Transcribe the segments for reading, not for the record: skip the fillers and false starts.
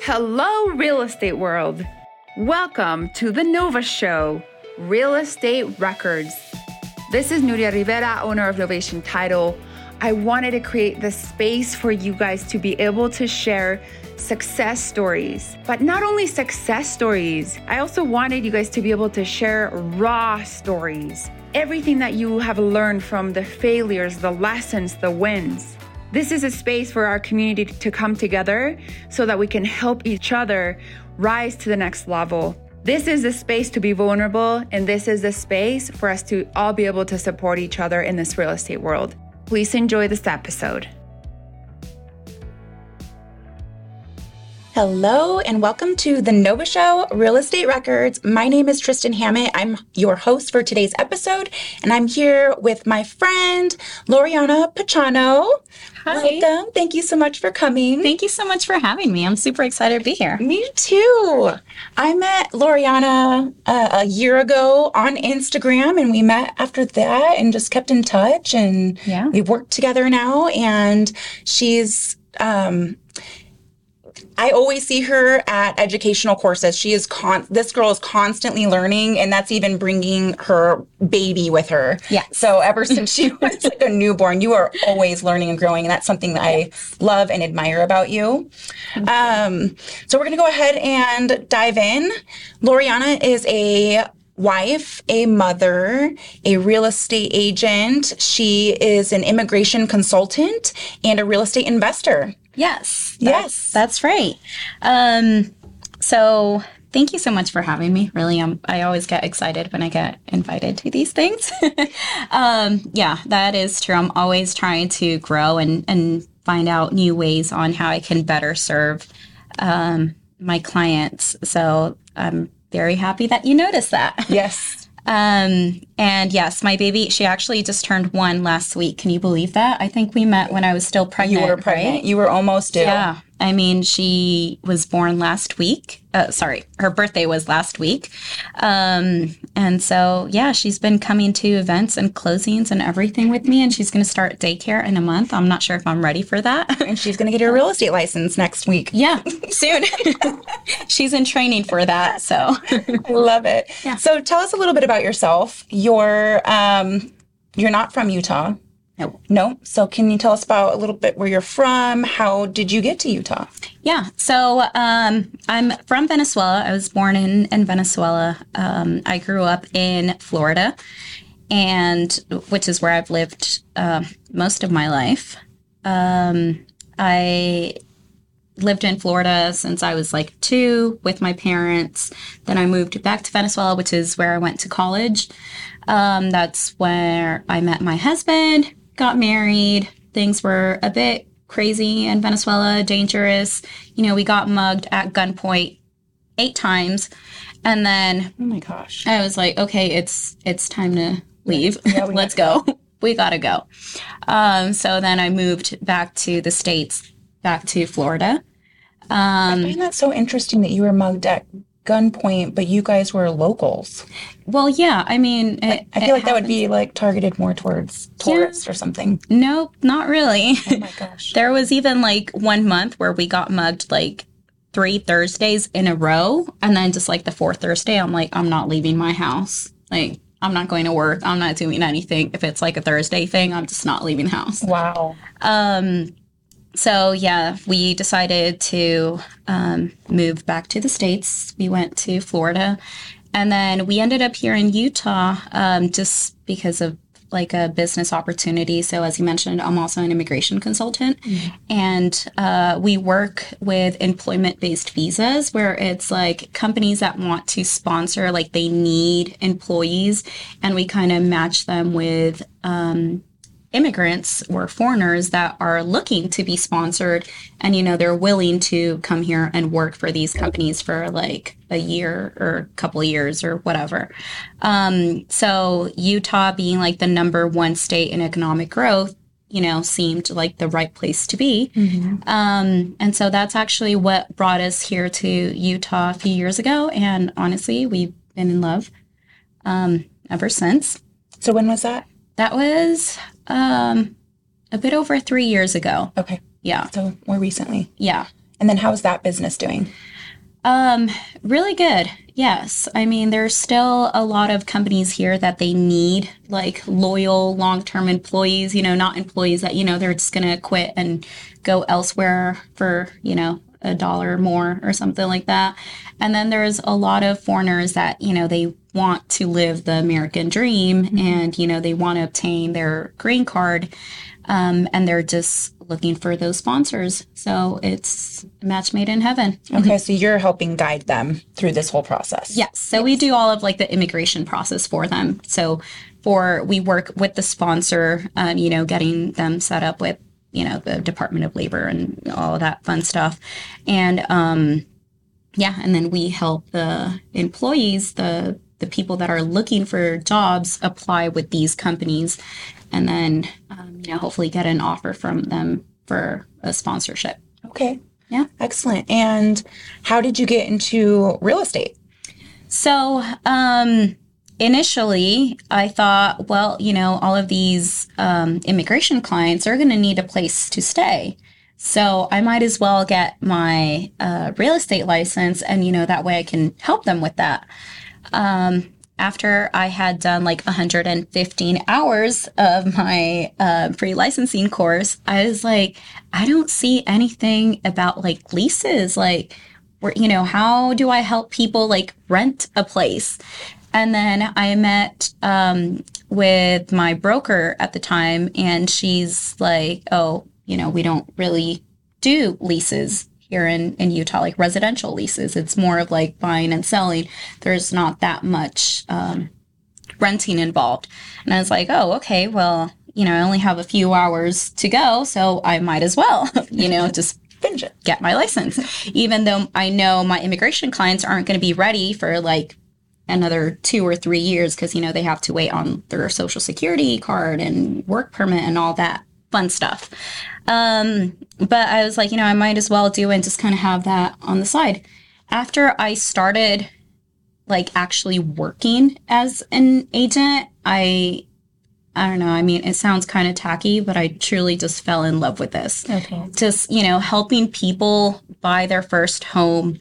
Hello, real estate world. Welcome to The Nova Show, Real Estate Records. This is Nuria Rivera, owner of Novation Title. I wanted to create this space for you guys to be able to share success stories, but not only success stories, I also wanted you guys to be able to share raw stories, everything that you have learned from the failures, the lessons, the wins. This is a space for our community to come together so that we can help each other rise to the next level. This is a space to be vulnerable, and this is a space for us to all be able to support each other in this real estate world. Please enjoy this episode. Hello and welcome to The Nova Show, Real Estate Records. My name is Tristan Hammett. I'm your host for today's episode, and I'm here with my friend, Loriana Pachano. Hi. Welcome. Thank you so much for coming. Thank you so much for having me. I'm super excited to be here. Me too. I met Loriana a year ago on Instagram, and we met after that and just kept in touch, and we work together now, and she's... I always see her at educational courses. She is this girl is constantly learning, and that's even bringing her baby with her. Yeah. So ever since she was like a newborn, you are always learning and growing, and that's something that I love and admire about you. So we're going to go ahead and dive in. Loriana is a wife, a mother, a real estate agent. She is an immigration consultant and a real estate investor. Yes. That's right. So thank you so much for having me. Really, I always get excited when I get invited to these things. Yeah, that is true. I'm always trying to grow and find out new ways on how I can better serve my clients. So I'm very happy that you noticed that. Yes. And yes, my baby, she actually just turned 1 last week. Can you believe that? I think we met when I was still pregnant. You were pregnant. Right? You were almost due. Yeah. I mean, she was born last week. Her birthday was last week. And so, yeah, she's been coming to events and closings and everything with me. And she's going to start daycare in a month. I'm not sure if I'm ready for that. And she's going to get her real estate license next week. Yeah, soon. She's in training for that. So love it. Yeah. So tell us a little bit about yourself. You're not from Utah. No. So can you tell us about a little bit where you're from? How did you get to Utah? Yeah. So I'm from Venezuela. I was born in Venezuela. I grew up in Florida, which is where I've lived most of my life. I lived in Florida since I was like 2 with my parents. Then I moved back to Venezuela, which is where I went to college. That's where I met my husband. Got married. Things were a bit crazy in Venezuela, dangerous. You know, we got mugged at gunpoint 8 times, and then oh my gosh, I was like, okay, it's time to leave. Yeah, let's go. We gotta go. So then I moved back to the States, back to Florida. I find that so interesting that you were mugged at gunpoint, but you guys were locals. Well, yeah, I mean, I feel like that would be like targeted more towards tourists or something. No, not really. Oh my gosh. There was even like 1 month where we got mugged like 3 Thursdays in a row, and then just like the 4th Thursday, I'm like, I'm not leaving my house. Like, I'm not going to work. I'm not doing anything. If it's like a Thursday thing, I'm just not leaving the house. Wow. So, yeah, we decided to move back to the States. We went to Florida, and then we ended up here in Utah just because of like a business opportunity. So as you mentioned, I'm also an immigration consultant, and we work with employment-based visas where it's like companies that want to sponsor, like they need employees, and we kind of match them with immigrants or foreigners that are looking to be sponsored, and you know they're willing to come here and work for these companies for like a year or a couple of years or whatever. So Utah being like the #1 state in economic growth, you know, seemed like the right place to be. And so that's actually what brought us here to Utah a few years ago, and honestly we've been in love ever since. So when was that? That was a bit over 3 years ago. Okay. Yeah. So more recently. Yeah. And then how's that business doing? Really good. Yes. I mean, there's still a lot of companies here that they need like loyal long-term employees, you know, not employees that, you know, they're just going to quit and go elsewhere for, you know, $1 more or something like that. And then there's a lot of foreigners that, you know, they want to live the American dream mm-hmm. and, you know, they want to obtain their green card. And they're just looking for those sponsors. So it's a match made in heaven. Okay, so you're helping guide them through this whole process. Yes. So we do all of like the immigration process for them. So we work with the sponsor, you know, getting them set up with, you know, the Department of Labor and all of that fun stuff. And and then we help the employees, the people that are looking for jobs apply with these companies. And then, you know, hopefully get an offer from them for a sponsorship. Okay. Yeah. Excellent. And how did you get into real estate? So initially I thought, well, you know, all of these immigration clients are going to need a place to stay. So I might as well get my real estate license and, you know, that way I can help them with that. After I had done like 115 hours of my pre-licensing course, I was like, I don't see anything about like leases. Like, you know, how do I help people like rent a place? And then I met with my broker at the time, and she's like, oh, you know, we don't really do leases here in Utah, like residential leases. It's more of like buying and selling. There's not that much renting involved. And I was like, oh, okay, well, you know, I only have a few hours to go, so I might as well, you know, just finish it, get my license. Even though I know my immigration clients aren't going to be ready for like another 2 or 3 years because, you know, they have to wait on their social security card and work permit and all that fun stuff. But I was like, you know, I might as well do it and just kind of have that on the side. After I started like actually working as an agent, I don't know. I mean, it sounds kind of tacky, but I truly just fell in love with this. Okay. Just, you know, helping people buy their first home,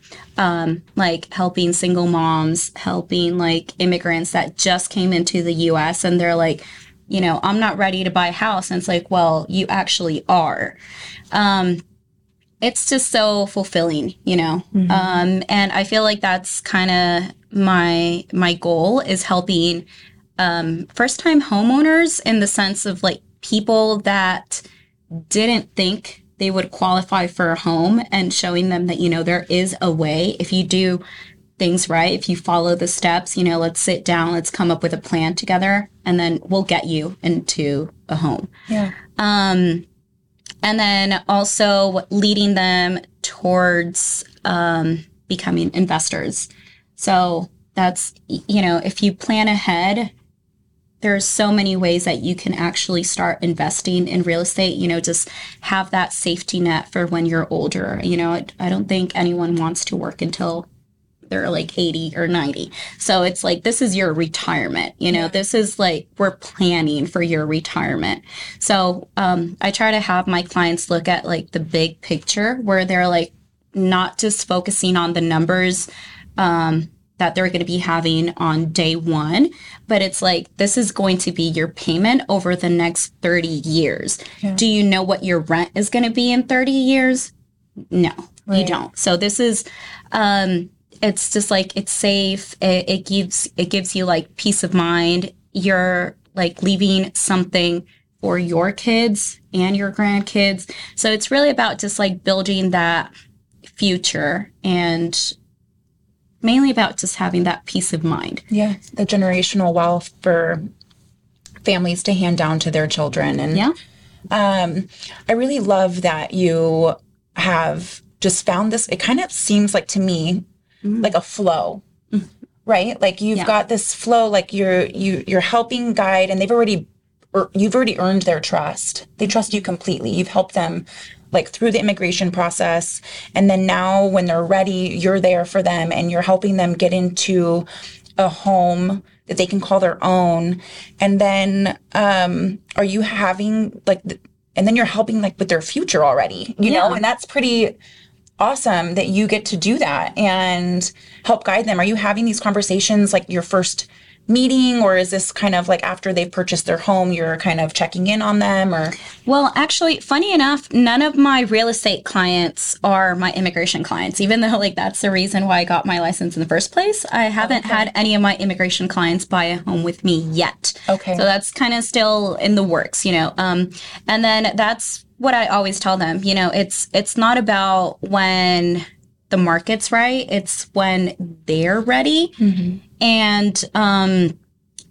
like helping single moms, helping like immigrants that just came into the U.S. and they're like, you know, I'm not ready to buy a house. And it's like, well, you actually are. It's just so fulfilling, you know. Mm-hmm. And I feel like that's kind of my goal is helping first-time homeowners in the sense of, like, people that didn't think they would qualify for a home and showing them that, you know, there is a way. If you do things right, if you follow the steps, you know, let's sit down, let's come up with a plan together, and then we'll get you into a home. Yeah. And then also leading them towards becoming investors. So that's, you know, if you plan ahead, there's so many ways that you can actually start investing in real estate, you know, just have that safety net for when you're older. You know, I don't think anyone wants to work until they're like 80 or 90. So it's like, this is your retirement. You know, this is like, we're planning for your retirement. So I try to have my clients look at like the big picture where they're like, not just focusing on the numbers that they're going to be having on day one, but it's like, this is going to be your payment over the next 30 years. Yeah. Do you know what your rent is going to be in 30 years? No, right. You don't. So this is, it's just like, it's safe. It gives you like peace of mind. You're like leaving something for your kids and your grandkids. So it's really about just like building that future and mainly about just having that peace of mind. Yeah. The generational wealth for families to hand down to their children. And yeah. I really love that you have just found this. It kind of seems like to me, like a flow, right? Like you've got this flow, like you're helping guide, and you've already earned their trust. They trust you completely. You've helped them like through the immigration process. And then now when they're ready, you're there for them and you're helping them get into a home that they can call their own. And then, are you having like, and then you're helping like with their future already, you know, and that's pretty awesome that you get to do that and help guide them. Are you having these conversations like your first meeting, or is this kind of like after they've purchased their home, you're kind of checking in on them? Or well, actually, funny enough, none of my real estate clients are my immigration clients, even though like that's the reason why I got my license in the first place. I haven't had any of my immigration clients buy a home with me yet. Okay. So that's kind of still in the works, you know. And then that's what I always tell them, you know, it's not about when the market's right, it's when they're ready. Mm-hmm. And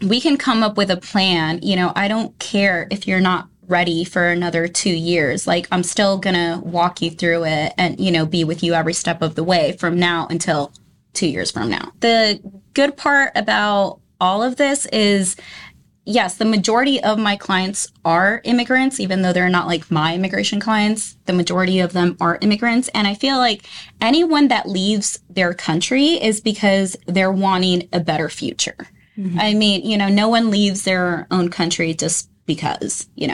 we can come up with a plan. You know, I don't care if you're not ready for another 2 years. Like, I'm still going to walk you through it and, you know, be with you every step of the way from now until 2 years from now. The good part about all of this is, yes, the majority of my clients are immigrants, even though they're not like my immigration clients. The majority of them are immigrants. And I feel like anyone that leaves their country is because they're wanting a better future. Mm-hmm. I mean, you know, no one leaves their own country just because, you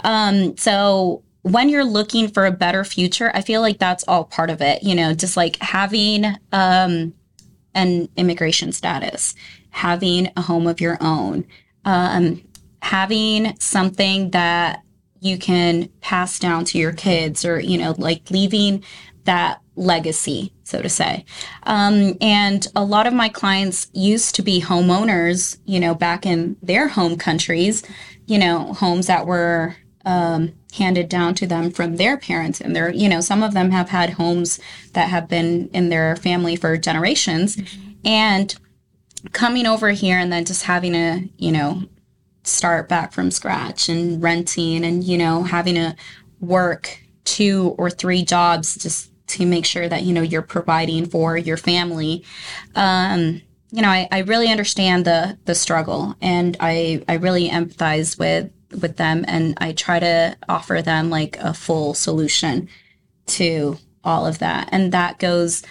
know. So when you're looking for a better future, I feel like that's all part of it. You know, just like having an immigration status, having a home of your own, having something that you can pass down to your kids, or, you know, like leaving that legacy, so to say. And a lot of my clients used to be homeowners, you know, back in their home countries, you know, homes that were handed down to them from their parents, and their, you know, some of them have had homes that have been in their family for generations. Mm-hmm. And coming over here and then just having to, you know, start back from scratch and renting and, you know, having to work 2 or 3 jobs just to make sure that, you know, you're providing for your family. You know, I really understand the struggle, and I really empathize with them, and I try to offer them like a full solution to all of that. And that goes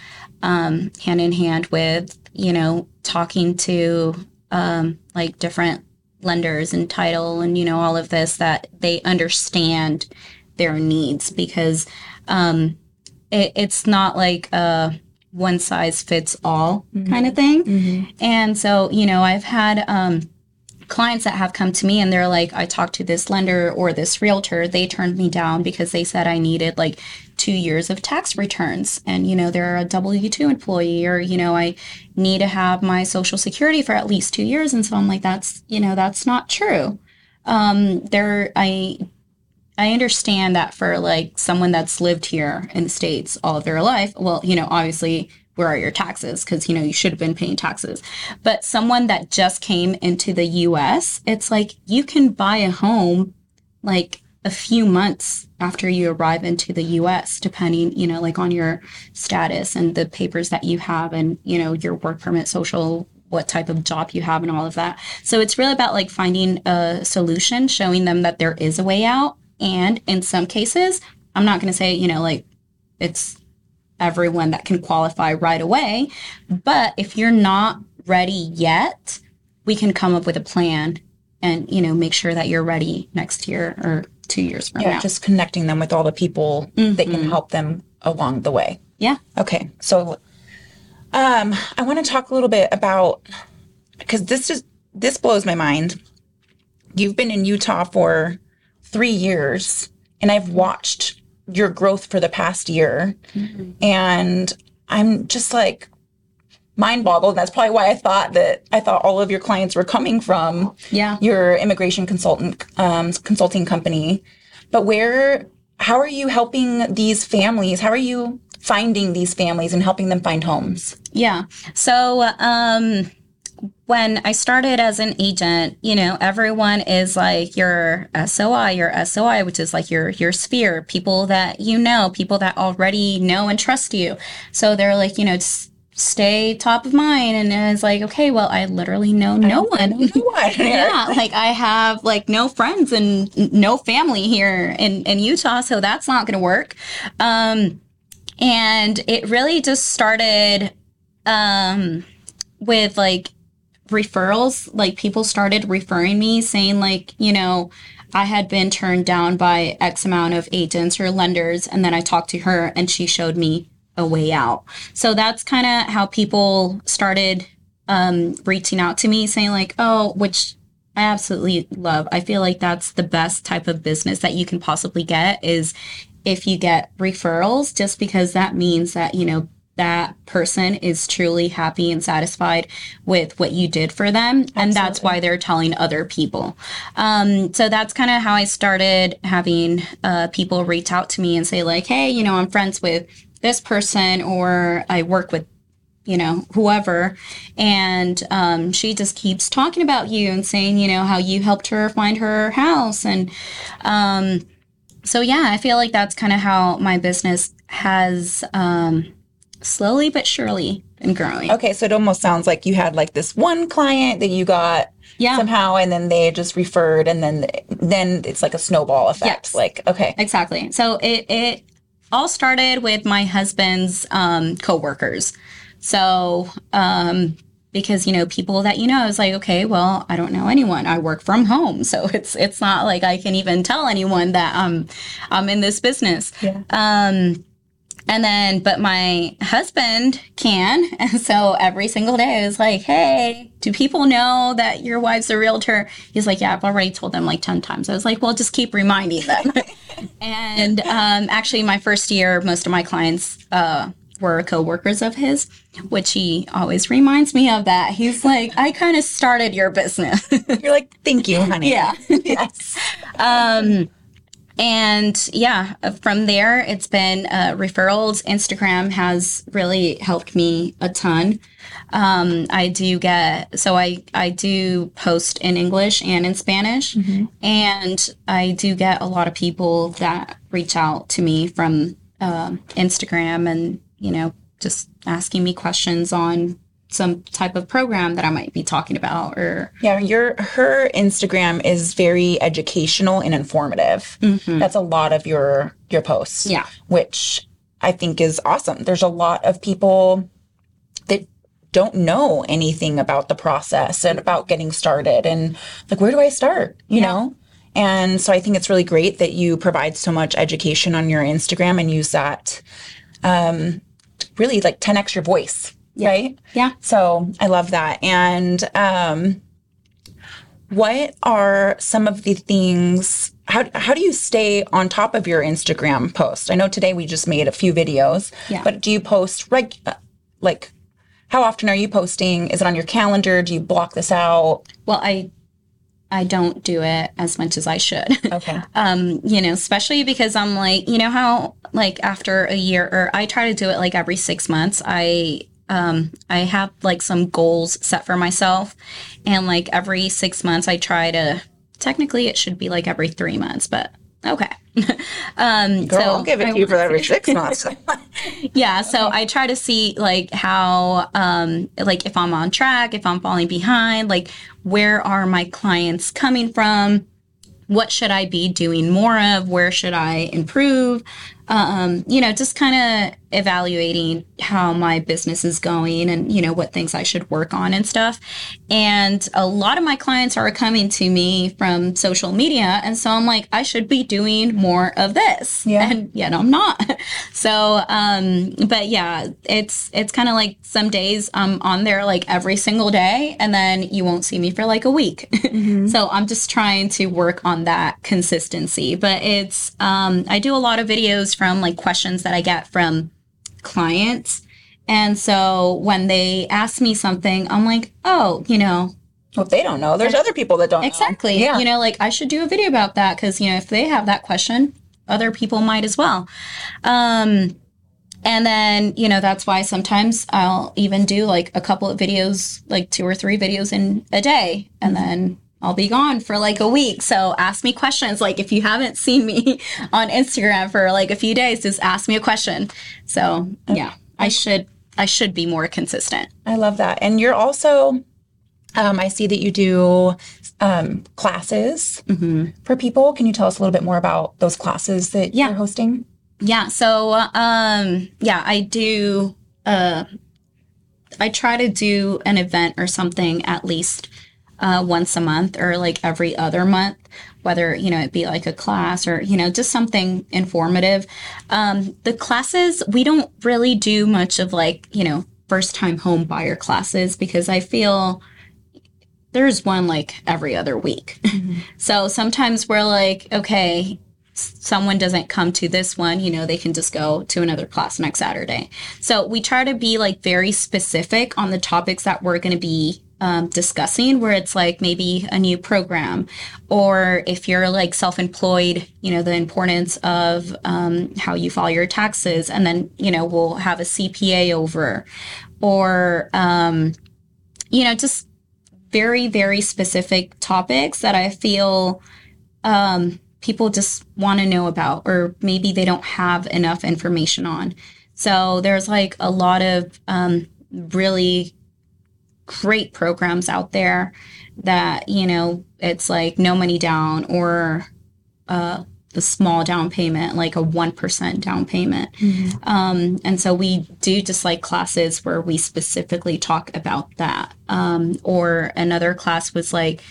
hand in hand with, you know, talking to like different lenders and title and, you know, all of this, that they understand their needs, because it's not like a one size fits all mm-hmm. kind of thing. Mm-hmm. And so, you know, I've had clients that have come to me and they're like, I talked to this lender or this realtor, they turned me down because they said I needed like 2 years of tax returns, and, you know, they're a W-2 employee, or, you know, I need to have my Social Security for at least 2 years. And so I'm like, that's, you know, that's not true. I understand that for like someone that's lived here in the States all of their life, well, you know, obviously, where are your taxes? Because, you know, you should have been paying taxes. But someone that just came into the U.S., it's like you can buy a home like a few months after you arrive into the U.S., depending, you know, like on your status and the papers that you have and, you know, your work permit, social, what type of job you have and all of that. So it's really about like finding a solution, showing them that there is a way out. And in some cases, I'm not going to say, you know, like it's everyone that can qualify right away. But if you're not ready yet, we can come up with a plan and, you know, make sure that you're ready next year or 2 years from now. Just connecting them with all the people mm-hmm. that can help them along the way. Yeah. Okay. So I want to talk a little bit about, because this blows my mind. You've been in Utah for 3 years, and I've watched your growth for the past year. Mm-hmm. And I'm just like mind boggled. That's probably why I thought all of your clients were coming from your immigration consulting company. But how are you helping these families? How are you finding these families and helping them find homes? Yeah. So, when I started as an agent, you know, everyone is like your SOI, which is like your sphere, people that you know, people that already know and trust you. So they're like, you know, just stay top of mind. And it's like, okay, well, I literally know no one. Yeah, like I have like no friends and no family here in Utah, so that's not going to work. And it really just started with like referrals, like people started referring me saying like, you know, I had been turned down by X amount of agents or lenders. And then I talked to her and she showed me a way out. So that's kind of how people started reaching out to me saying like, oh, which I absolutely love. I feel like that's the best type of business that you can possibly get is if you get referrals, just because that means that, you know, that person is truly happy and satisfied with what you did for them. Absolutely. And that's why they're telling other people. So that's kind of how I started having people reach out to me and say like, hey, you know, I'm friends with this person, or I work with, you know, whoever. And she just keeps talking about you and saying, you know, how you helped her find her house. And so, yeah, I feel like that's kind of how my business has slowly but surely been growing. Okay, so it almost sounds like you had like this one client that you got somehow, and then they just referred, and then it's like a snowball effect. Yes. Like, okay. Exactly. So it all started with my husband's coworkers. So, because, you know, people that, you know, it's like, okay, well, I don't know anyone. I work from home. So it's not like I can even tell anyone that I'm in this business. Yeah. And then, but my husband can. And so every single day I was like, hey, do people know that your wife's a realtor? He's like, yeah, I've already told them like 10 times. I was like, well, just keep reminding them. And actually my first year, most of my clients were co-workers of his, which he always reminds me of that. He's like, I kind of started your business. You're like, thank you, honey. Yeah. Yes. And yeah, from there, it's been referrals. Instagram has really helped me a ton. I do post in English and in Spanish. Mm-hmm. And I do get a lot of people that reach out to me from Instagram and, you know, just asking me questions on some type of program that I might be talking about, or her Instagram is very educational and informative. Mm-hmm. That's a lot of your posts, which I think is awesome. There's a lot of people that don't know anything about the process and about getting started and like, where do I start, you know? And so I think it's really great that you provide so much education on your Instagram and use that really like 10x your voice. Yeah. Right? Yeah. So I love that. And what are some of the things, how do you stay on top of your Instagram post? I know today we just made a few videos, but do you post, like how often are you posting? Is it on your calendar? Do you block this out? Well, I don't do it as much as I should. Okay. You know, especially because I'm like, you know how like after a year, or I try to do it like every 6 months, I have like some goals set for myself, and like every 6 months I try to, technically it should be like every 3 months, but okay. Girl, so I'll give it to you for every 6 months. Yeah. So I try to see like how, like if I'm on track, if I'm falling behind, like where are my clients coming from? What should I be doing more of? Where should I improve? You know, just kind of evaluating how my business is going and, you know, what things I should work on and stuff. And a lot of my clients are coming to me from social media. And so I'm like, I should be doing more of this. Yeah. And yet I'm not. So, but yeah, it's kind of like some days I'm on there like every single day, and then you won't see me for like a week. Mm-hmm. So I'm just trying to work on that consistency. But it's, I do a lot of videos from like questions that I get from clients. And so when they ask me something, I'm like, oh, you know, well, if they don't know, there's other people that don't know. Yeah. You know, like I should do a video about that, because, you know, if they have that question, other people might as well. And then, you know, that's why sometimes I'll even do like a couple of videos, like 2 or 3 videos in a day, and then I'll be gone for like a week. So ask me questions. Like if you haven't seen me on Instagram for like a few days, just ask me a question. So yeah, I should be more consistent. I love that. And you're also, I see that you do classes for people. Can you tell us a little bit more about those classes that you're hosting? Yeah. So I do, I try to do an event or something at least once a month, or like every other month, whether, you know, it be like a class or, you know, just something informative. The classes, we don't really do much of like, you know, first time home buyer classes, because I feel there's one like every other week. Mm-hmm. So sometimes we're like, okay, someone doesn't come to this one, you know, they can just go to another class next Saturday. So we try to be like very specific on the topics that we're going to be discussing, where it's like maybe a new program, or if you're like self-employed, you know, the importance of how you file your taxes. And then, you know, we'll have a CPA over, or, you know, just very, very specific topics that I feel people just want to know about, or maybe they don't have enough information on. So there's like a lot of really great programs out there that, you know, it's like no money down, or the small down payment, like a 1% down payment. Mm-hmm. And so we do just like classes where we specifically talk about that. Or another class was like,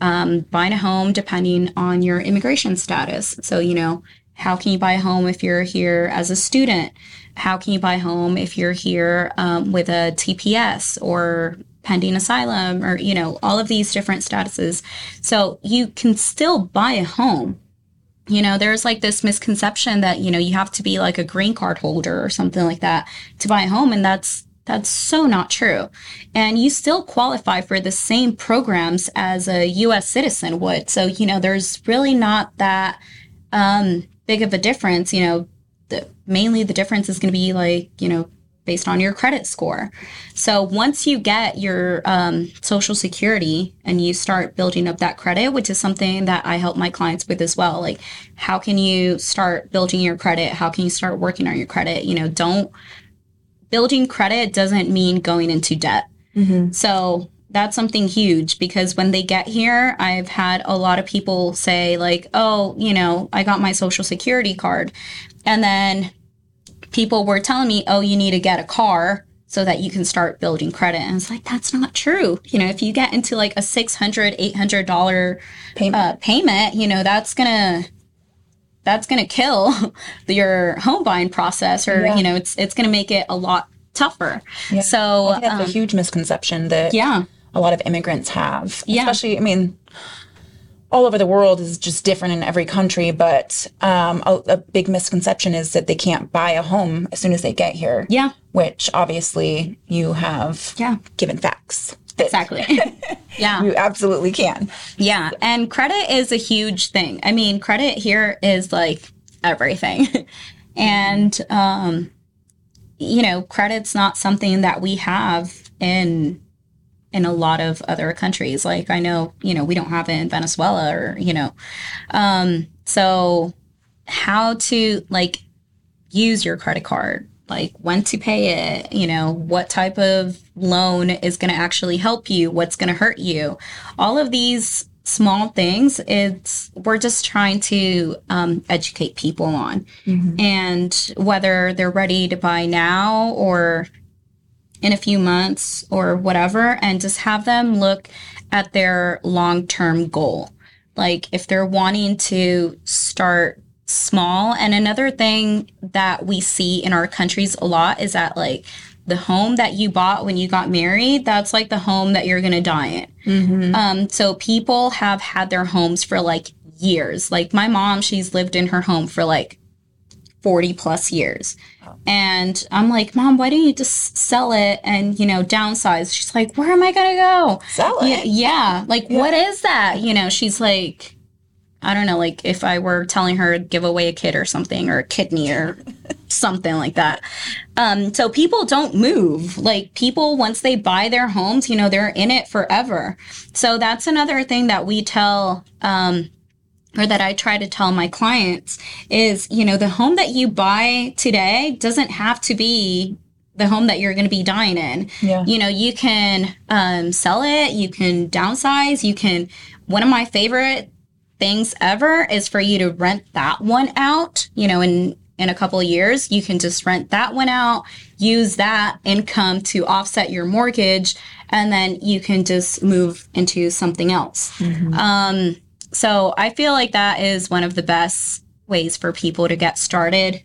buying a home depending on your immigration status. So, you know, how can you buy a home if you're here as a student? How can you buy a home if you're here with a TPS or pending asylum, or, you know, all of these different statuses. So you can still buy a home. You know, there's like this misconception that, you know, you have to be like a green card holder or something like that to buy a home. And that's so not true. And you still qualify for the same programs as a U.S. citizen would. So, you know, there's really not that big of a difference. You know, mainly the difference is going to be like, you know, based on your credit score. So once you get your Social Security and you start building up that credit, which is something that I help my clients with as well. Like, how can you start building your credit? How can you start working on your credit? You know, building credit doesn't mean going into debt. Mm-hmm. So that's something huge, because when they get here, I've had a lot of people say like, oh, you know, I got my Social Security card. And then people were telling me, oh, you need to get a car so that you can start building credit. And it's like, that's not true. You know, if you get into like a $600, $800 payment, you know, that's going to kill your home buying process, or, yeah, you know, it's going to make it a lot tougher. Yeah. So I think that's a huge misconception that a lot of immigrants have, especially, I mean, all over the world is just different in every country. But a big misconception is that they can't buy a home as soon as they get here. Yeah. Which obviously you have given facts. Exactly. Yeah. You absolutely can. Yeah. And credit is a huge thing. I mean, credit here is like everything. And, you know, credit's not something that we have in a lot of other countries. Like, I know, you know, we don't have it in Venezuela, or, you know, so how to like use your credit card, like when to pay it, you know, what type of loan is going to actually help you, what's going to hurt you, all of these small things. We're just trying to educate people on. Mm-hmm. And whether they're ready to buy now or in a few months or whatever, and just have them look at their long-term goal. Like, if they're wanting to start small. And another thing that we see in our countries a lot is that, like, the home that you bought when you got married, that's like the home that you're going to die in. Mm-hmm. So people have had their homes for like years. Like my mom, she's lived in her home for like 40 plus years. Wow. And I'm like, Mom, why don't you just sell it and, you know, downsize? She's like, where am I going to go? Sell it? Yeah. Like, what is that? You know, she's like, I don't know, like if I were telling her to give away a kid or something, or a kidney or something like that. So people don't move. Like, people, once they buy their homes, you know, they're in it forever. So that's another thing that we tell, or that I try to tell my clients is, you know, the home that you buy today doesn't have to be the home that you're going to be dying in. Yeah. You know, you can sell it, you can downsize, you can, one of my favorite things ever is for you to rent that one out, you know, in a couple of years, you can just rent that one out, use that income to offset your mortgage, and then you can just move into something else. Mm-hmm. So I feel like that is one of the best ways for people to get started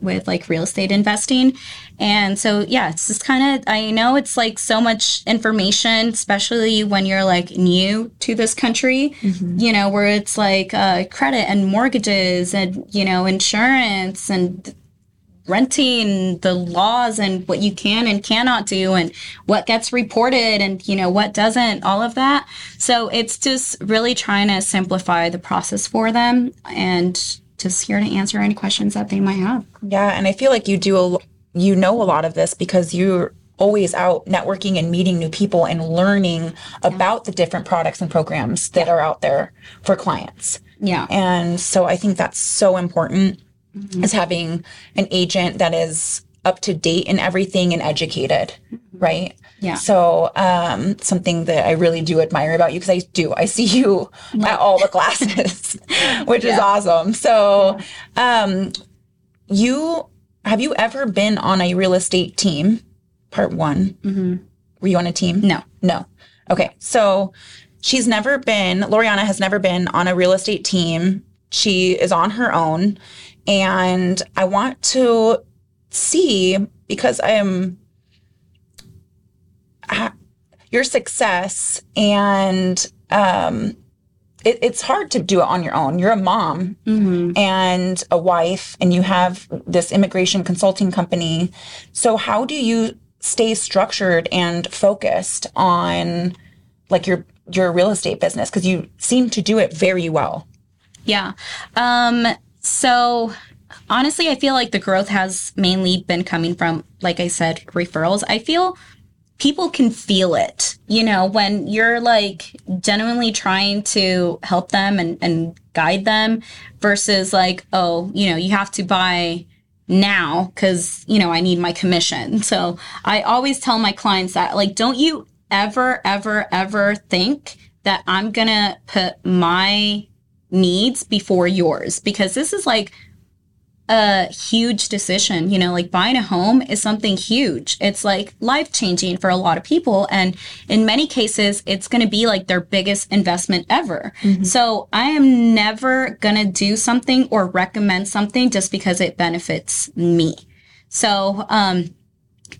with like real estate investing. And so, yeah, it's just kind of, I know it's like so much information, especially when you're like new to this country, mm-hmm. you know, where it's like credit and mortgages and, you know, insurance and renting, the laws and what you can and cannot do and what gets reported and, you know, what doesn't, all of that. So it's just really trying to simplify the process for them and just here to answer any questions that they might have. Yeah. And I feel like you do, you know, a lot of this because you're always out networking and meeting new people and learning about the different products and programs that are out there for clients. Yeah. And so I think that's so important. Mm-hmm. is having an agent that is up to date in everything and educated, mm-hmm. right? Yeah. So something that I really do admire about you, because I see you at all the classes, which is awesome. So have you ever been on a real estate team? Part one. Mm-hmm. Were you on a team? No. Okay. So Loriana has never been on a real estate team. She is on her own. And I want to see, because your success and it's hard to do it on your own. You're a mom mm-hmm. and a wife and you have this immigration consulting company. So how do you stay structured and focused on like your real estate business? Because you seem to do it very well. Yeah. So honestly, I feel like the growth has mainly been coming from, like I said, referrals. I feel people can feel it, you know, when you're like genuinely trying to help them and guide them versus like, oh, you know, you have to buy now because, you know, I need my commission. So I always tell my clients that, like, don't you ever, ever, ever think that I'm going to put my needs before yours, because this is like a huge decision, you know, like buying a home is something huge. It's like life-changing for a lot of people. And in many cases, it's going to be like their biggest investment ever. Mm-hmm. So I am never going to do something or recommend something just because it benefits me. So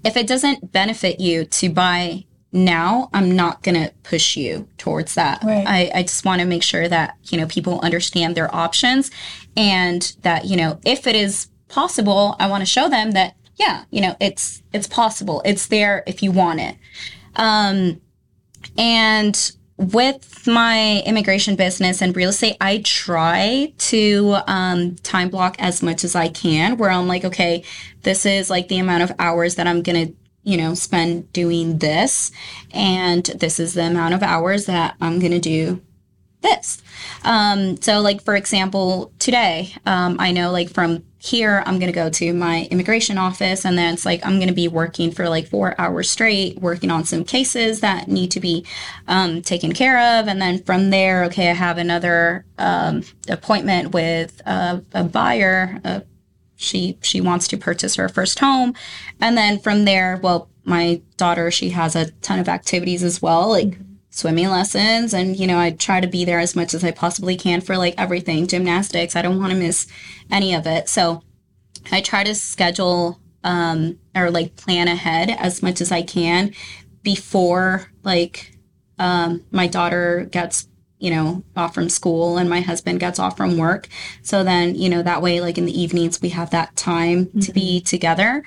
if it doesn't benefit you to buy now, I'm not going to push you towards that. Right. I just want to make sure that, you know, people understand their options and that, you know, if it is possible, I want to show them that, yeah, you know, it's possible. It's there if you want it. And with my immigration business and real estate, I try to time block as much as I can where I'm like, okay, this is like the amount of hours that I'm going to, you know, spend doing this, and this is the amount of hours that I'm going to do this. So like, for example, today, I know like from here, I'm going to go to my immigration office, and then it's like, I'm going to be working for like 4 hours straight, working on some cases that need to be taken care of. And then from there, okay, I have another appointment with a buyer, she wants to purchase her first home. And then from there, well, my daughter, she has a ton of activities as well, like swimming lessons. And, you know, I try to be there as much as I possibly can for like everything, gymnastics. I don't want to miss any of it. So I try to schedule or like plan ahead as much as I can before like my daughter gets, you know, off from school and my husband gets off from work. So then, you know, that way, like in the evenings, we have that time mm-hmm. to be together.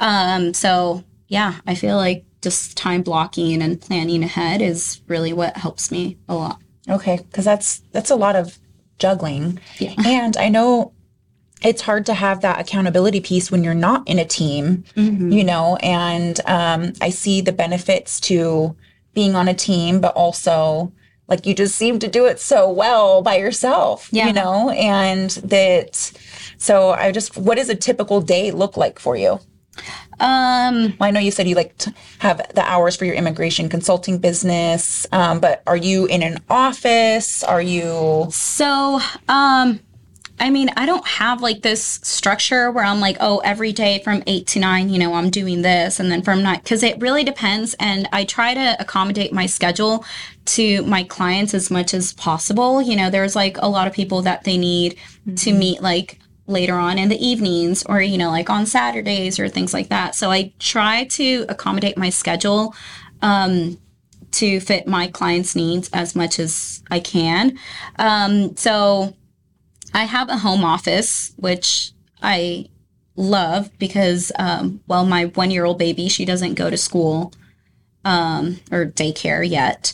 So yeah, I feel like just time blocking and planning ahead is really what helps me a lot. Okay. 'Cause that's a lot of juggling. Yeah. And I know it's hard to have that accountability piece when you're not in a team, mm-hmm. you know, and I see the benefits to being on a team, but also like you just seem to do it so well by yourself, you know, and that. So I just, what does a typical day look like for you? I know you said you like to have the hours for your immigration consulting business, but are you in an office? Are you? So I mean, I don't have like this structure where I'm like, oh, every day from 8 to 9, you know, I'm doing this. And then from 9, because it really depends. And I try to accommodate my schedule to my clients as much as possible. You know, there's like a lot of people that they need mm-hmm. to meet like later on in the evenings or, you know, like on Saturdays or things like that. So I try to accommodate my schedule to fit my clients' needs as much as I can. So I have a home office, which I love because, well, my 1-year-old baby, she doesn't go to school or daycare yet.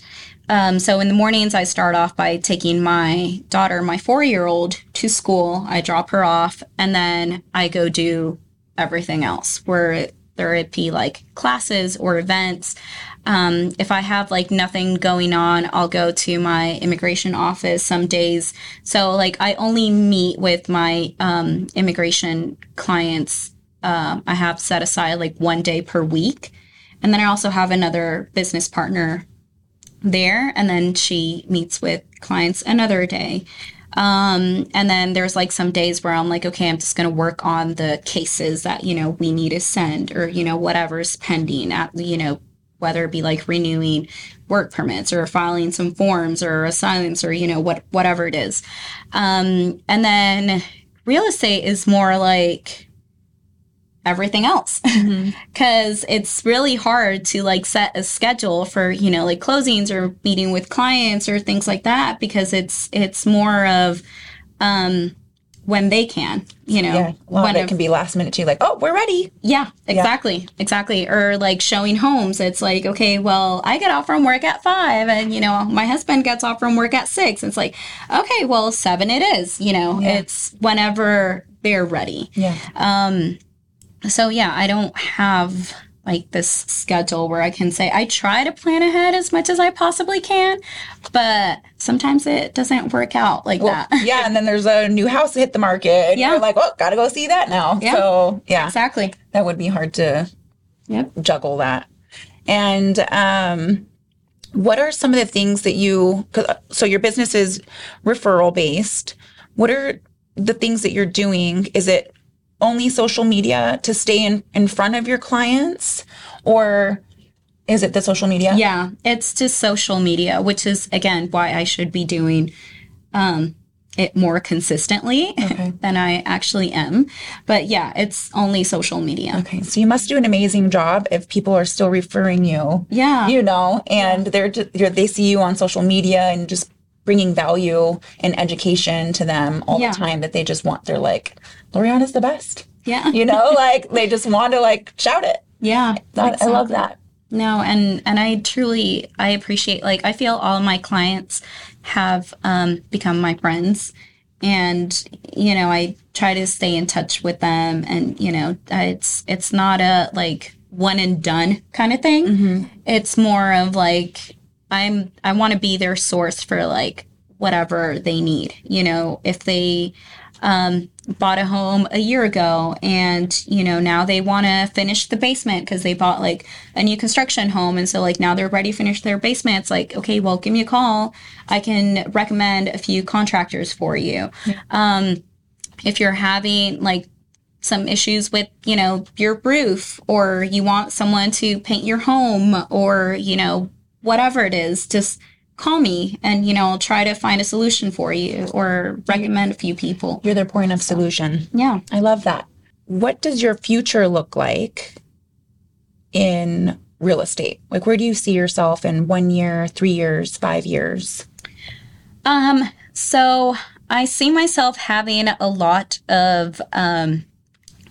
So in the mornings, I start off by taking my daughter, my 4-year-old, to school. I drop her off, and then I go do everything else, where there it be like classes or events. If I have like nothing going on, I'll go to my immigration office some days. So like I only meet with my immigration clients. I have set aside like one day per week. And then I also have another business partner there. And then she meets with clients another day. And then there's like some days where I'm like, okay, I'm just going to work on the cases that, you know, we need to send or, you know, whatever's pending at, you know, whether it be like renewing work permits or filing some forms or asylums or, you know, whatever it is. And then real estate is more like everything else because it's really hard to like set a schedule for, you know, like closings or meeting with clients or things like that, because it's more of when they can, you know. Yeah. Well, when it can be last minute too, like, oh, we're ready. Yeah, exactly. Yeah. Exactly. Or like showing homes. It's like, okay, well, I get off from work at 5 and, you know, my husband gets off from work at 6. It's like, okay, well, 7 it is, you know. Yeah. It's whenever they're ready. Yeah. So, yeah, I don't have like this schedule where I can say, I try to plan ahead as much as I possibly can, but sometimes it doesn't work out like that. Yeah. And then there's a new house hit the market. And yeah. You're like, oh, got to go see that now. Yeah. So, yeah. Exactly. That would be hard to juggle that. And what are some of the things that so your business is referral based. What are the things that you're doing? Is it only social media to stay in front of your clients, or is it the social media? Yeah, it's just social media, which is, again, why I should be doing it more consistently than I actually am. But yeah, it's only social media. Okay, so you must do an amazing job if people are still referring you. Yeah. You know, and they see you on social media and just bringing value and education to them all the time, that they just want. They're like, Loriana's the best. Yeah. You know, like they just want to like shout it. Yeah. Exactly. I love that. No. And I appreciate, like, I feel all my clients have become my friends, and, you know, I try to stay in touch with them, and, you know, it's not a like one and done kind of thing. Mm-hmm. It's more of like, I want to be their source for like whatever they need. You know, if they bought a home a year ago and, you know, now they want to finish the basement because they bought like a new construction home. And so like now they're ready to finish their basement. It's like, okay, well, give me a call. I can recommend a few contractors for you. Yeah. If you're having like some issues with, you know, your roof, or you want someone to paint your home, or, you know, whatever it is, just call me and, you know, I'll try to find a solution for you or recommend a few people. You're their point of solution. Yeah. I love that. What does your future look like in real estate? Like, where do you see yourself in 1 year, 3 years, 5 years? So I see myself having a lot of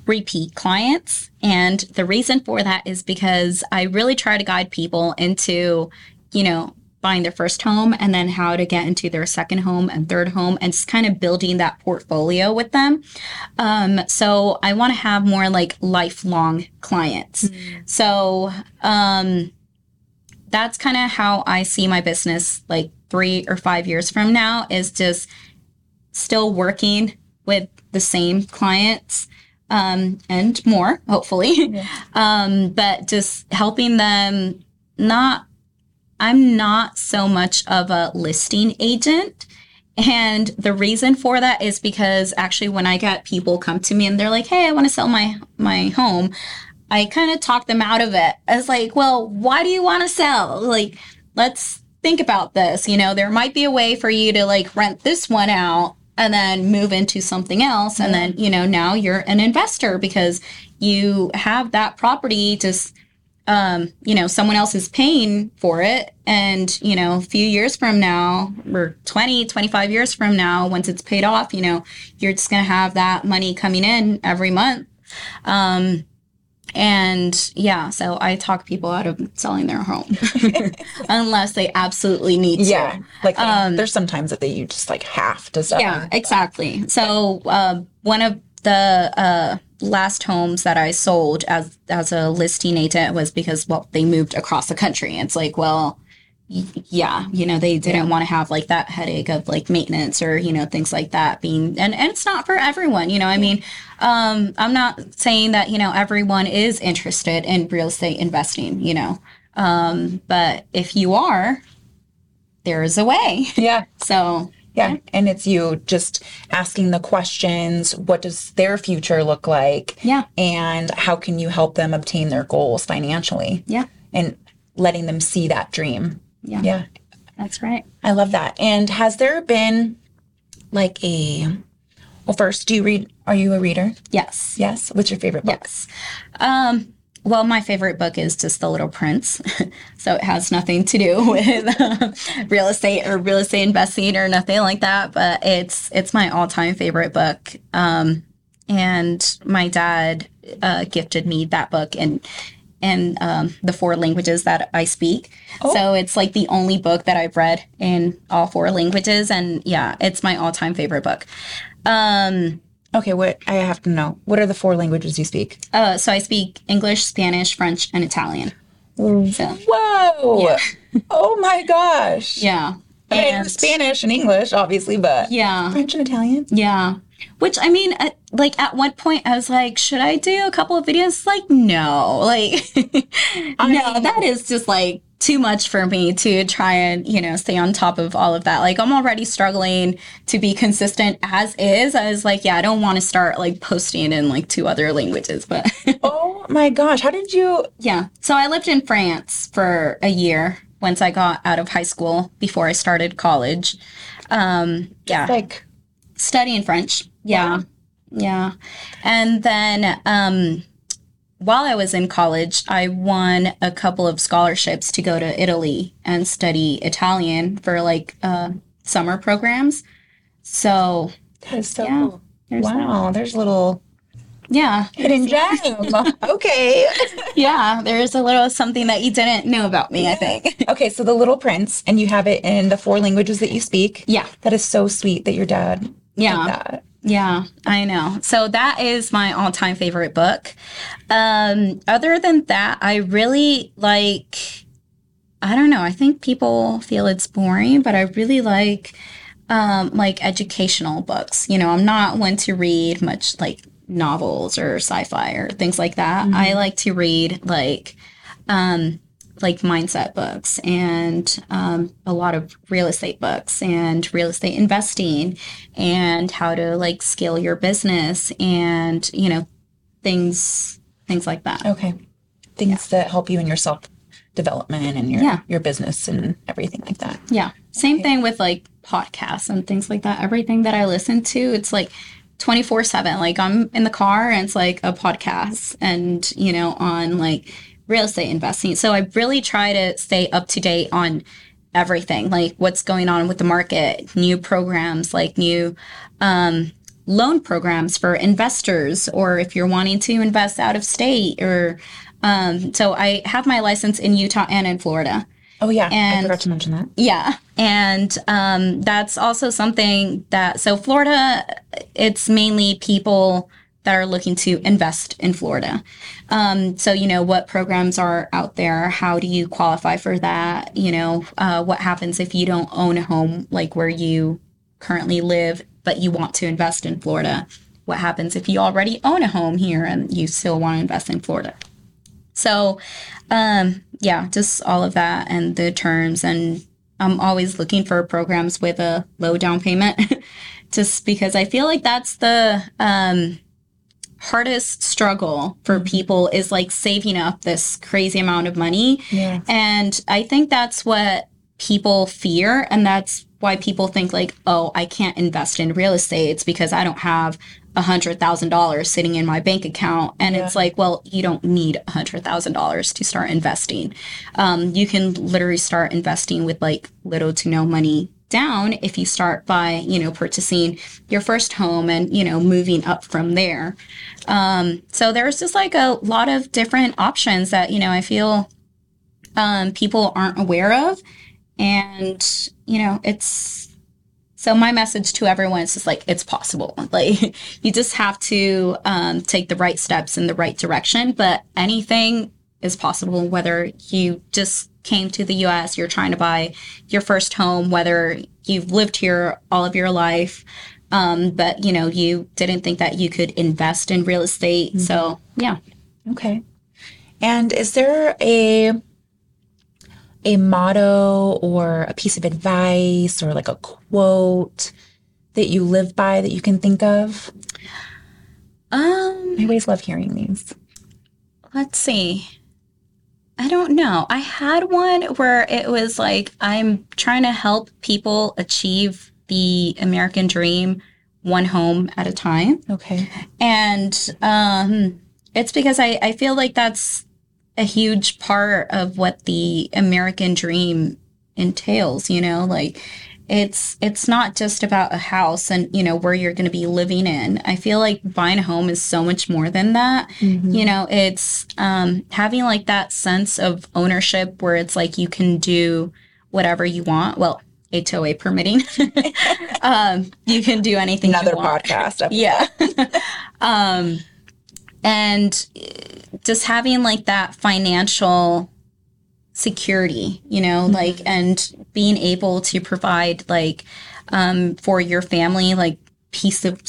repeat clients. And the reason for that is because I really try to guide people into, you know, buying their first home and then how to get into their second home and third home, and just kind of building that portfolio with them. So I want to have more like lifelong clients. Mm-hmm. So that's kind of how I see my business like 3 or 5 years from now, is just still working with the same clients. And more, hopefully. Yeah. But just helping them. I'm not so much of a listing agent, And the reason for that is because actually when I got people come to me and they're like, hey, I want to sell my home, I kind of talked them out of it. I was like, well, why do you want to sell? Like, let's think about this. You know, there might be a way for you to like rent this one out and then move into something else. And then, you know, now you're an investor because you have that property just, you know, someone else is paying for it. And, you know, a few years from now, or 20, 25 years from now, once it's paid off, you know, you're just going to have that money coming in every month. And yeah, so I talk people out of selling their home unless they absolutely need to. Like there's sometimes that you just like have to sell. Yeah, exactly. That. So one of the last homes that I sold as a listing agent was because, well, they moved across the country. It's like, well, yeah, you know, they didn't want to have like that headache of like maintenance or, you know, things like that being, and it's not for everyone, you know, I mean, I'm not saying that, you know, everyone is interested in real estate investing, you know, but if you are, there is a way. Yeah. So. Yeah. And it's you just asking the questions, what does their future look like? Yeah. And how can you help them obtain their goals financially? Yeah. And letting them see that dream. Yeah. Yeah. That's right. I love that. And has there been like well, first, do you read? Are you a reader? Yes. Yes. What's your favorite book? Yes. Well, my favorite book is just The Little Prince. So it has nothing to do with real estate or real estate investing or nothing like that. But it's my all-time favorite book. And my dad gifted me that book and the four languages that I speak. Oh. So it's like the only book that I've read in all four languages. And yeah, it's my all-time favorite book. Okay, what I have to know. What are the four languages you speak? So I speak English, Spanish, French, and Italian. So, whoa! Yeah. Oh my gosh! Yeah, I mean, Spanish and English, obviously, but yeah, French and Italian. Yeah, which I mean, like at one point, I was like, should I do a couple of videos? Like, no, like no, that is just like too much for me to try and, you know, stay on top of all of that. Like, I'm already struggling to be consistent as is. I was like, yeah, I don't want to start like posting in like two other languages, but. Oh my gosh. How did you? Yeah. So I lived in France for a year once I got out of high school before I started college. Yeah. Like studying French. Yeah. Wow. Yeah. And then, while I was in college, I won a couple of scholarships to go to Italy and study Italian for like summer programs. So that is so cool. Wow, there's a little hidden gem. Okay. Yeah, there's a little something that you didn't know about me, I think. Okay, so The Little Prince, and you have it in the four languages that you speak. Yeah. That is so sweet that your dad did that. Yeah, I know. So that is my all-time favorite book. Other than that, I really like, I don't know, I think people feel it's boring, but I really like educational books. You know, I'm not one to read much like novels or sci-fi or things like that. Mm-hmm. I like to read like mindset books and a lot of real estate books and real estate investing and how to like scale your business and, you know, things like that. Okay. Things that help you in your self-development and your business and everything like that. Yeah. Same thing with like podcasts and things like that. Everything that I listen to, it's like 24/7. Like I'm in the car and it's like a podcast and, you know, on like real estate investing. So I really try to stay up to date on everything, like what's going on with the market, new programs, like new loan programs for investors, or if you're wanting to invest out of state, or so I have my license in Utah and in Florida. Oh, yeah. And I forgot to mention that. Yeah. And that's also something that, so Florida, it's mainly people that are looking to invest in Florida. So, you know, what programs are out there? How do you qualify for that? You know, what happens if you don't own a home like where you currently live, but you want to invest in Florida? What happens if you already own a home here and you still want to invest in Florida? So, yeah, just all of that and the terms and I'm always looking for programs with a low down payment just because I feel like that's the hardest struggle for people is like saving up this crazy amount of money. Yes. And I think that's what people fear. And that's why people think like, oh, I can't invest in real estate. It's because I don't have $100,000 sitting in my bank account. And yeah. It's like, well, you don't need $100,000 to start investing. You can literally start investing with like little to no money down if you start by, you know, purchasing your first home and, you know, moving up from there. So there's just like a lot of different options that, you know, I feel people aren't aware of. And, you know, so my message to everyone is just like, it's possible. Like, you just have to take the right steps in the right direction. But anything is possible, whether you just came to the U.S., you're trying to buy your first home, whether you've lived here all of your life, but, you know, you didn't think that you could invest in real estate. Mm-hmm. So, yeah. Okay. And is there a motto or a piece of advice or like a quote that you live by that you can think of? I always love hearing these. Let's see. I don't know. I had one where it was like, I'm trying to help people achieve the American dream one home at a time. Okay. And it's because I feel like that's a huge part of what the American dream entails, you know, like it's not just about a house and, you know, where you're going to be living in. I feel like buying a home is so much more than that. Mm-hmm. You know, it's having like that sense of ownership where it's like you can do whatever you want. Well, HOA permitting. You can do anything you want. Another podcast. Yeah. And just having like that financial security, you know, mm-hmm. like, and being able to provide like for your family, like peace of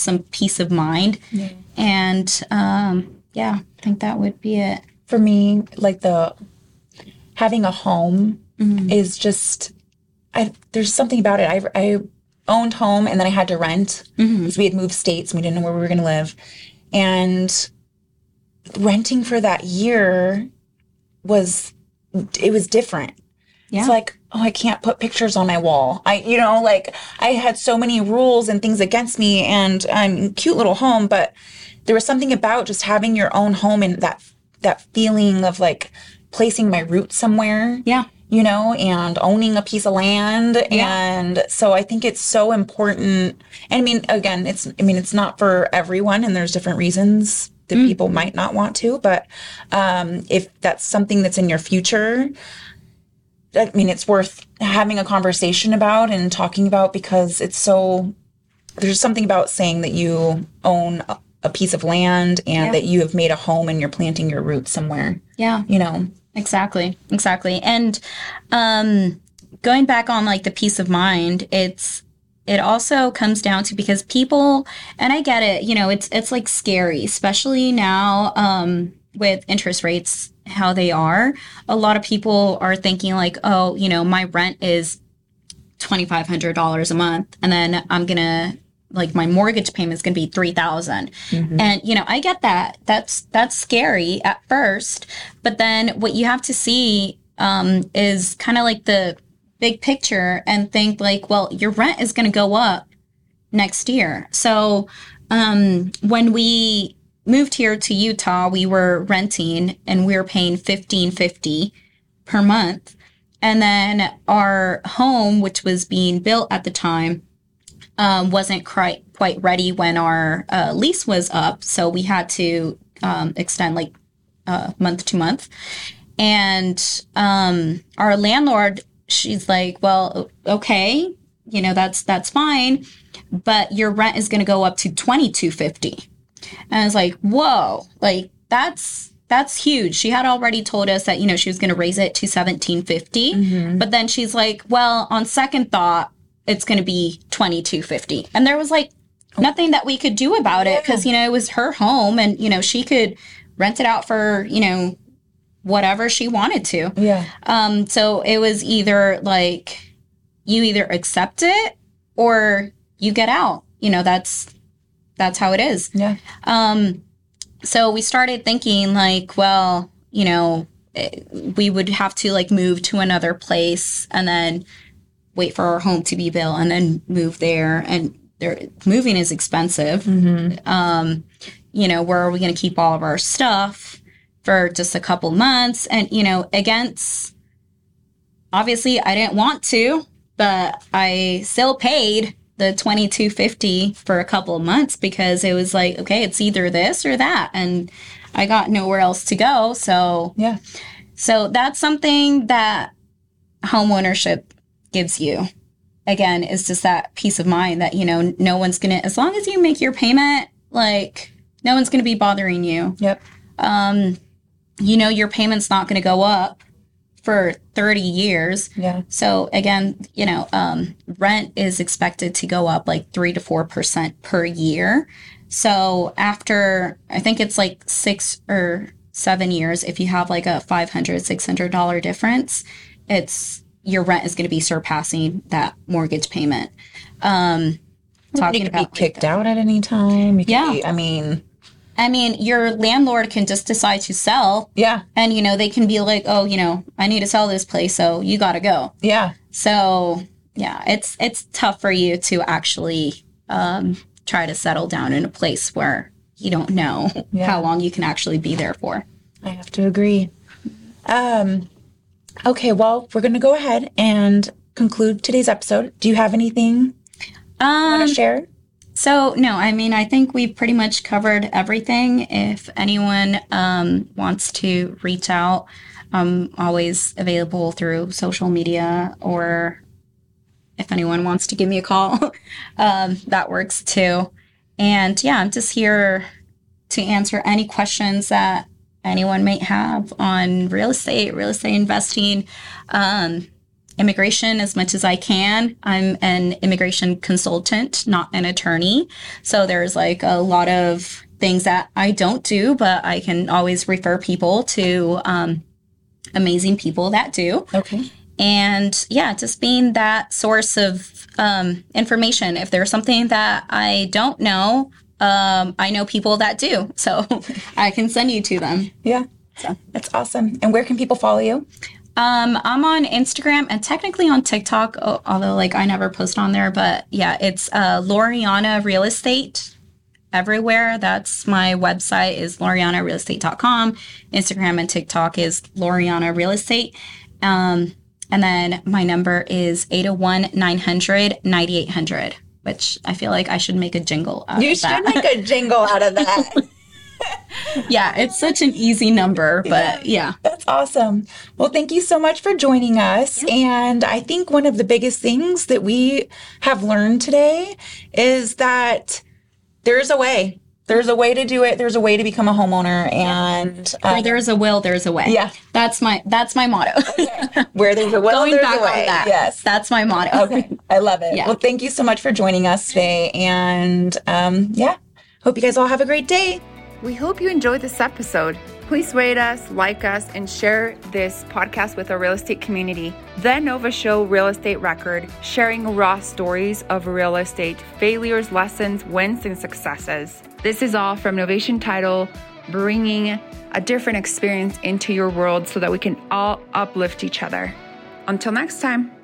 mind. Yeah. And yeah, I think that would be it. For me, like having a home mm-hmm. is just, there's something about it. I owned home and then I had to rent mm-hmm. because we had moved states and we didn't know where we were going to live. And renting for that year was different. Yeah. It's like, oh, I can't put pictures on my wall. You know, like I had so many rules and things against me and I'm in a cute little home, but there was something about just having your own home and that feeling of like placing my roots somewhere. Yeah. You know, and owning a piece of land. Yeah. And so I think it's so important. And I mean, again, it's not for everyone and there's different reasons that people might not want to, but if that's something that's in your future, I mean, it's worth having a conversation about and talking about because there's something about saying that you own a piece of land and yeah. that you have made a home and you're planting your roots somewhere. Yeah. You know? Exactly. And going back on like the peace of mind, it also comes down to because people, and I get it, you know, it's like scary, especially now with interest rates, how they are. A lot of people are thinking like, oh, you know, my rent is $2,500 a month. And then I'm going to my mortgage payment is going to be $3,000. Mm-hmm. And, you know, I get that. That's scary at first. But then what you have to see is kind of like the big picture and think like, well, your rent is going to go up next year. So when we moved here to Utah, we were renting and we were paying $1,550 per month. And then our home, which was being built at the time, wasn't quite ready when our lease was up. So we had to extend month to month. And our landlord, she's like, well, okay, you know, that's fine, but your rent is going to go up to $2,250. And I was like, whoa, like that's huge. She had already told us that, you know, she was going to raise it to $1,750. Mm-hmm. But then she's like, well, on second thought, it's going to be $2,250. And there was like nothing that we could do about it because, you know, it was her home and, you know, she could rent it out for, you know, whatever she wanted to. Yeah. So it was either like, you either accept it or you get out. You know, that's how it is. Yeah. So we started thinking like, well, you know, we would have to like move to another place and then wait for our home to be built and then move there. And moving is expensive. Mm-hmm. You know, where are we going to keep all of our stuff for just a couple months? And, you know, obviously I didn't want to, but I still paid the $2,250 for a couple of months because it was like, okay, it's either this or that. And I got nowhere else to go. So, yeah. So that's something that homeownership gives you. Again, it's just that peace of mind that, you know, no one's going to, as long as you make your payment, like no one's going to be bothering you. Yep. You know, your payment's not going to go up for 30 years. Yeah. So again, you know, rent is expected to go up like 3 to 4% per year. So after, I think it's like 6 or 7 years, if you have like a $500, $600 difference, your rent is going to be surpassing that mortgage payment. You can be kicked out at any time. I mean, your landlord can just decide to sell. Yeah. And, you know, they can be like, oh, you know, I need to sell this place, so you got to go. Yeah. So, yeah, it's tough for you to actually try to settle down in a place where you don't know how long you can actually be there for. I have to agree. Okay, well, we're going to go ahead and conclude today's episode. Do you have anything you want to share? So, no, I mean, I think we've pretty much covered everything. If anyone wants to reach out, I'm always available through social media, or if anyone wants to give me a call, that works too. And yeah, I'm just here to answer any questions that anyone might have on real estate investing, immigration as much as I can. I'm an immigration consultant, not an attorney. So there's like a lot of things that I don't do, but I can always refer people to amazing people that do. Okay. And yeah, just being that source of information. If there's something that I don't know, I know people that do. So I can send you to them. Yeah. So that's awesome. And where can people follow you? I'm on Instagram and technically on TikTok, although like I never post on there, but yeah, it's Loriana Real Estate everywhere. That's my website is LorianaRealEstate.com. Instagram and TikTok is Loriana Real Estate. And then my number is 801-900-9800, which I feel like I should make a jingle out of that. You should make a jingle out of that. Yeah, it's such an easy number, but yeah. That's awesome. Well, thank you so much for joining us. Yeah. And I think one of the biggest things that we have learned today is that there's a way. There's a way to do it. There's a way to become a homeowner. And where there's a will, there's a way. Yeah. That's my motto. Okay. Where there's a will, there's a way. Going back on that. Yes. That's my motto. Okay. I love it. Yeah. Well, thank you so much for joining us today. And hope you guys all have a great day. We hope you enjoyed this episode. Please rate us, like us, and share this podcast with our real estate community. The Nova Show Real Estate Record, sharing raw stories of real estate, failures, lessons, wins, and successes. This is all from Novation Title, bringing a different experience into your world so that we can all uplift each other. Until next time.